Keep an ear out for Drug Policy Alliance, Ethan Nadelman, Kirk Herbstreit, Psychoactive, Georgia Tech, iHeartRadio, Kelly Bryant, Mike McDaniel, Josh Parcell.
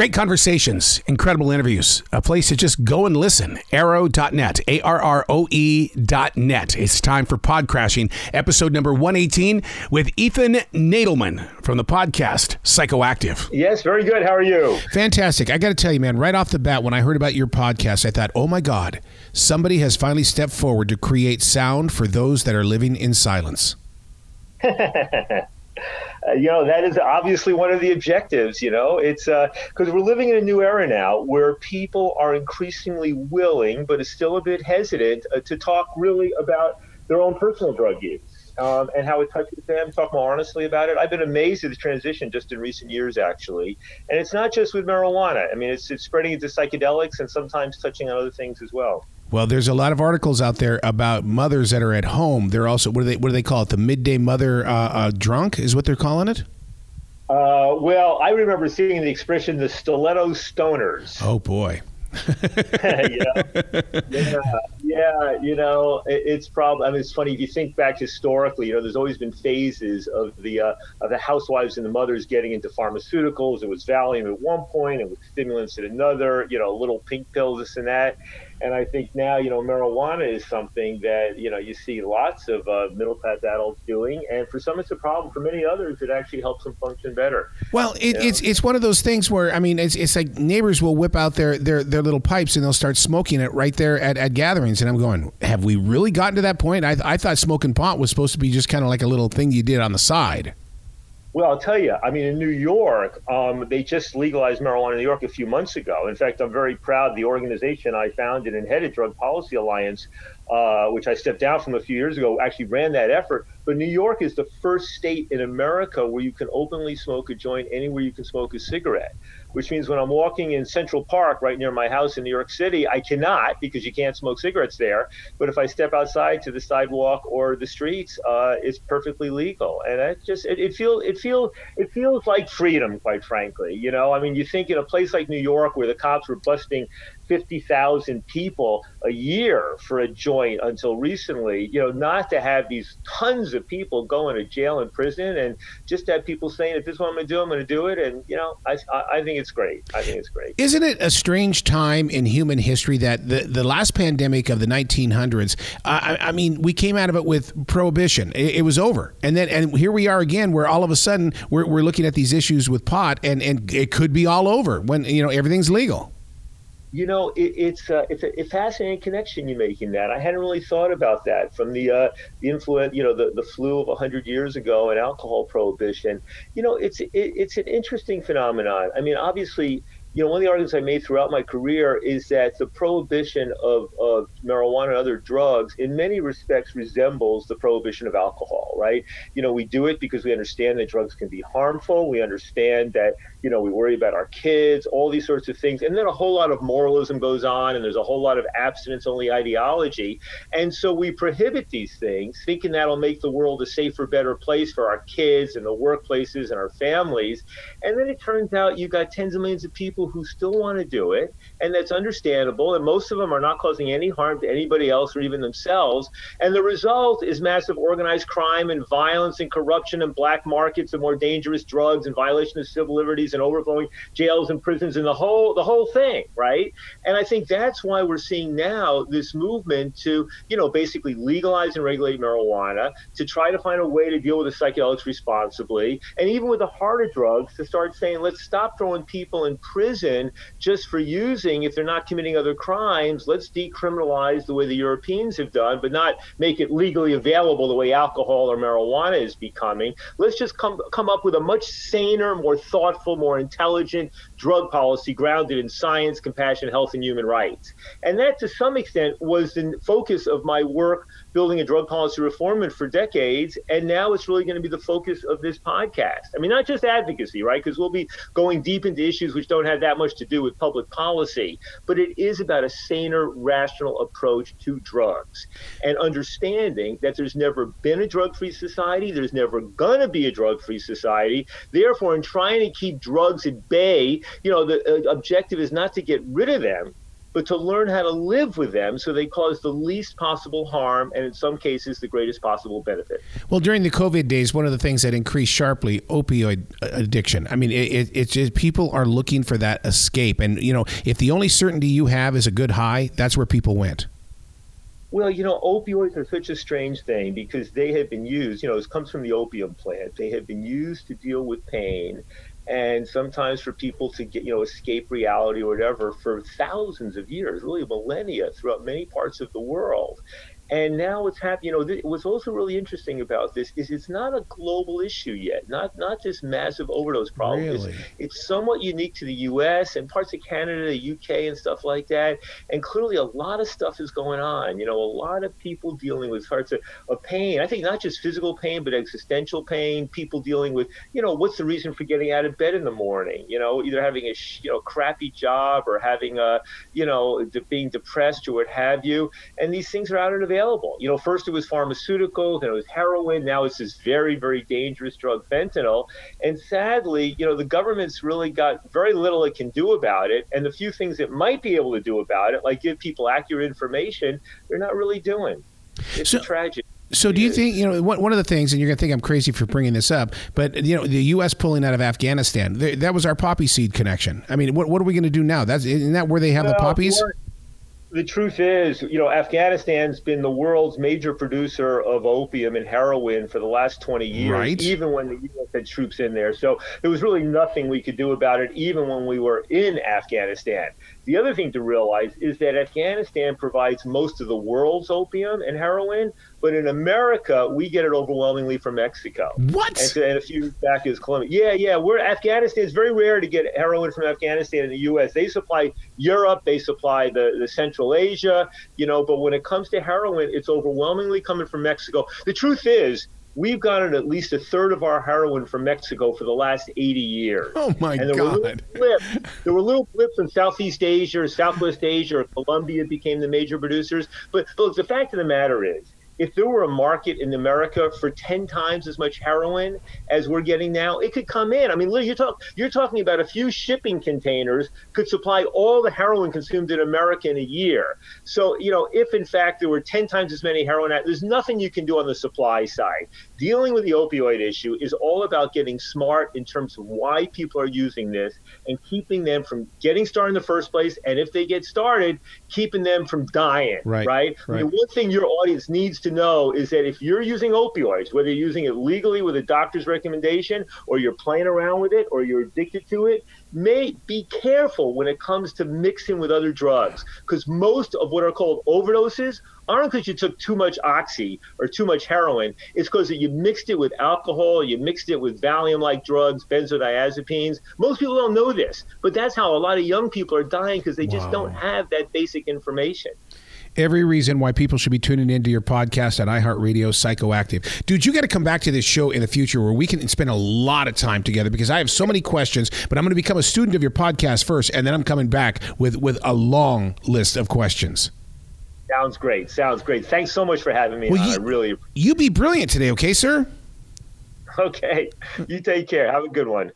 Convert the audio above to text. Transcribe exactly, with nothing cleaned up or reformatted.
Great conversations, incredible interviews, a place to just go and listen. arrow dot net, A R R O E dot net. It's time for Pod Crashing, episode number one eighteen with Ethan Nadelman from the podcast Psychoactive. Yes, very good. How are you? Fantastic. I got to tell you, man, right off the bat, when I heard about your podcast, I thought, oh my God, somebody has finally stepped forward to create sound for those that are living in silence. Uh, you know, that is obviously one of the objectives, you know, it's because uh, we're living in a new era now where people are increasingly willing, but is still a bit hesitant uh, to talk really about their own personal drug use um, and how it touches them, talk more honestly about it. I've been amazed at the transition just in recent years, actually. And it's not just with marijuana. I mean, it's, it's spreading into psychedelics and sometimes touching on other things as well. Well, there's a lot of articles out there about mothers that are at home. They're also, what do they what do they call it? The midday mother uh, uh, drunk is what they're calling it? Uh, well, I remember seeing the expression, the stiletto stoners. Oh, boy. yeah. yeah, yeah, you know, it, it's probably, I mean, it's funny. If you think back historically, you know, there's always been phases of the uh, of the housewives and the mothers getting into pharmaceuticals. It was Valium at one point, it was stimulants at another, you know, little pink pills, this and that. And I think now, you know, marijuana is something that, you know, you see lots of uh, middle-class adults doing. And for some, it's a problem. For many others, it actually helps them function better. Well, it, it's it's one of those things where, I mean, it's it's like neighbors will whip out their, their, their little pipes and they'll start smoking it right there at, at gatherings. And I'm going, have we really gotten to that point? I, I thought smoking pot was supposed to be just kind of like a little thing you did on the side. Well, I'll tell you, I mean, in New York, um, they just legalized marijuana in New York a few months ago. In fact, I'm very proud. The organization I founded and headed, Drug Policy Alliance, uh, which I stepped down from a few years ago, actually ran that effort. But New York is the first state in America where you can openly smoke a joint anywhere you can smoke a cigarette, which means when I'm walking in Central Park right near my house in New York City, I cannot because you can't smoke cigarettes there. But if I step outside to the sidewalk or the streets, uh, it's perfectly legal. And I just, it, it feels, it feels, it feels like freedom, quite frankly. You know, I mean, you think in a place like New York where the cops were busting fifty thousand people a year for a joint until recently, you know, not to have these tons of people going to jail and prison and just have people saying, if this is what I'm going to do, I'm going to do it. And, you know, I, I think it's great. I think it's great. Isn't it a strange time in human history that the, the last pandemic of the nineteen hundreds, I, I mean, we came out of it with prohibition. It, it was over. And then and here we are again, where all of a sudden we're, we're looking at these issues with pot and, and it could be all over when, you know, everything's legal. You know, it, it's, uh, it's a it's fascinating connection you make in that. I hadn't really thought about that from the uh, the influence, you know, the, the flu of one hundred years ago and alcohol prohibition. You know, it's it, it's an interesting phenomenon. I mean, obviously, you know, one of the arguments I made throughout my career is that the prohibition of, of marijuana and other drugs in many respects resembles the prohibition of alcohol, right? You know, we do it because we understand that drugs can be harmful. We understand that, you know, we worry about our kids, all these sorts of things. And then a whole lot of moralism goes on and there's a whole lot of abstinence-only ideology. And so we prohibit these things, thinking that'll make the world a safer, better place for our kids and the workplaces and our families. And then it turns out you've got tens of millions of people who still want to do it, and that's understandable, and most of them are not causing any harm to anybody else or even themselves, and the result is massive organized crime and violence and corruption and black markets and more dangerous drugs and violation of civil liberties and overflowing jails and prisons and the whole the whole thing, right? And I think that's why we're seeing now this movement to, you know, basically legalize and regulate marijuana, to try to find a way to deal with the psychedelics responsibly, and even with the harder drugs to start saying, let's stop throwing people in prison prison just for using if they're not committing other crimes. Let's decriminalize the way the Europeans have done, but not make it legally available the way alcohol or marijuana is becoming. Let's just come come up with a much saner, more thoughtful, more intelligent drug policy grounded in science, compassion, health, and human rights. And that, to some extent, was the focus of my work building a drug policy reform for decades, and now it's really going to be the focus of this podcast. I mean, not just advocacy, right? Because we'll be going deep into issues which don't have that much to do with public policy, but it is about a saner, rational approach to drugs and understanding that there's never been a drug-free society, there's never going to be a drug-free society. Therefore, in trying to keep drugs at bay, you know, the uh, objective is not to get rid of them, but to learn how to live with them so they cause the least possible harm and in some cases the greatest possible benefit. Well, during the COVID days, one of the things that increased sharply, opioid addiction. I mean, it, it, it people are looking for that escape. And, you know, if the only certainty you have is a good high, that's where people went. Well, you know, opioids are such a strange thing because they have been used, you know, this comes from the opium plant. They have been used to deal with pain and sometimes for people to get, you know, escape reality or whatever for thousands of years, really millennia throughout many parts of the world. And now what's happening, you know, th- what's also really interesting about this is it's not a global issue yet, not not this massive overdose problem. Really? It's, it's somewhat unique to the U S and parts of Canada, the U K and stuff like that. And clearly a lot of stuff is going on. You know, a lot of people dealing with parts of, of pain. I think not just physical pain, but existential pain, people dealing with, you know, what's the reason for getting out of bed in the morning? You know, either having a you know, crappy job or having a, you know, de- being depressed or what have you. And these things are out and available. You know, first it was pharmaceuticals, then it was heroin. Now it's this very, very dangerous drug, fentanyl. And sadly, you know, the government's really got very little it can do about it. And the few things it might be able to do about it, like give people accurate information, they're not really doing. It's so- a tragedy. So do you think, you know, one of the things, and you're going to think I'm crazy for bringing this up, but, you know, the U S pulling out of Afghanistan, that was our poppy seed connection. I mean, what, what are we going to do now? That's, isn't that where they have well, the poppies? The truth is, you know, Afghanistan's been the world's major producer of opium and heroin for the last twenty years, right. Even when the U S had troops in there. So there was really nothing we could do about it, even when we were in Afghanistan. The other thing to realize is that Afghanistan provides most of the world's opium and heroin, but in America, we get it overwhelmingly from Mexico. What? And, so, and a few years back is Colombia. Yeah, yeah. We're Afghanistan. It's very rare to get heroin from Afghanistan in the U S. They supply Europe. They supply the, the Central Asia, you know, but when it comes to heroin, it's overwhelmingly coming from Mexico. The truth is, we've gotten at least a third of our heroin from Mexico for the last eighty years. Oh, my and there God. Were blips, there were little blips in Southeast Asia or Southwest Asia or Colombia became the major producers. But, but look, the fact of the matter is, if there were a market in America for ten times as much heroin as we're getting now, it could come in. I mean, Liz, you're, talk, you're talking about a few shipping containers could supply all the heroin consumed in America in a year. So, you know, if in fact there were ten times as many heroin, there's nothing you can do on the supply side. Dealing with the opioid issue is all about getting smart in terms of why people are using this and keeping them from getting started in the first place. And if they get started, keeping them from dying, right? right? right. I mean, one thing your audience needs to know is that if you're using opioids, whether you're using it legally with a doctor's recommendation or you're playing around with it or you're addicted to it, may be careful when it comes to mixing with other drugs, because most of what are called overdoses aren't because you took too much oxy or too much heroin. It's because you mixed it with alcohol, you mixed it with Valium-like drugs, benzodiazepines. Most people don't know this, but that's how a lot of young people are dying, because they wow. just don't have that basic information. Every reason why people should be tuning into your podcast at iHeartRadio, Psychoactive. Dude, you got to come back to this show in the future where we can spend a lot of time together, because I have so many questions, but I'm going to become a student of your podcast first, and then I'm coming back with, with a long list of questions. Sounds great. Sounds great. Thanks so much for having me. Well, you, I really appreciate it. You be brilliant today, okay, sir? Okay. You take care. Have a good one.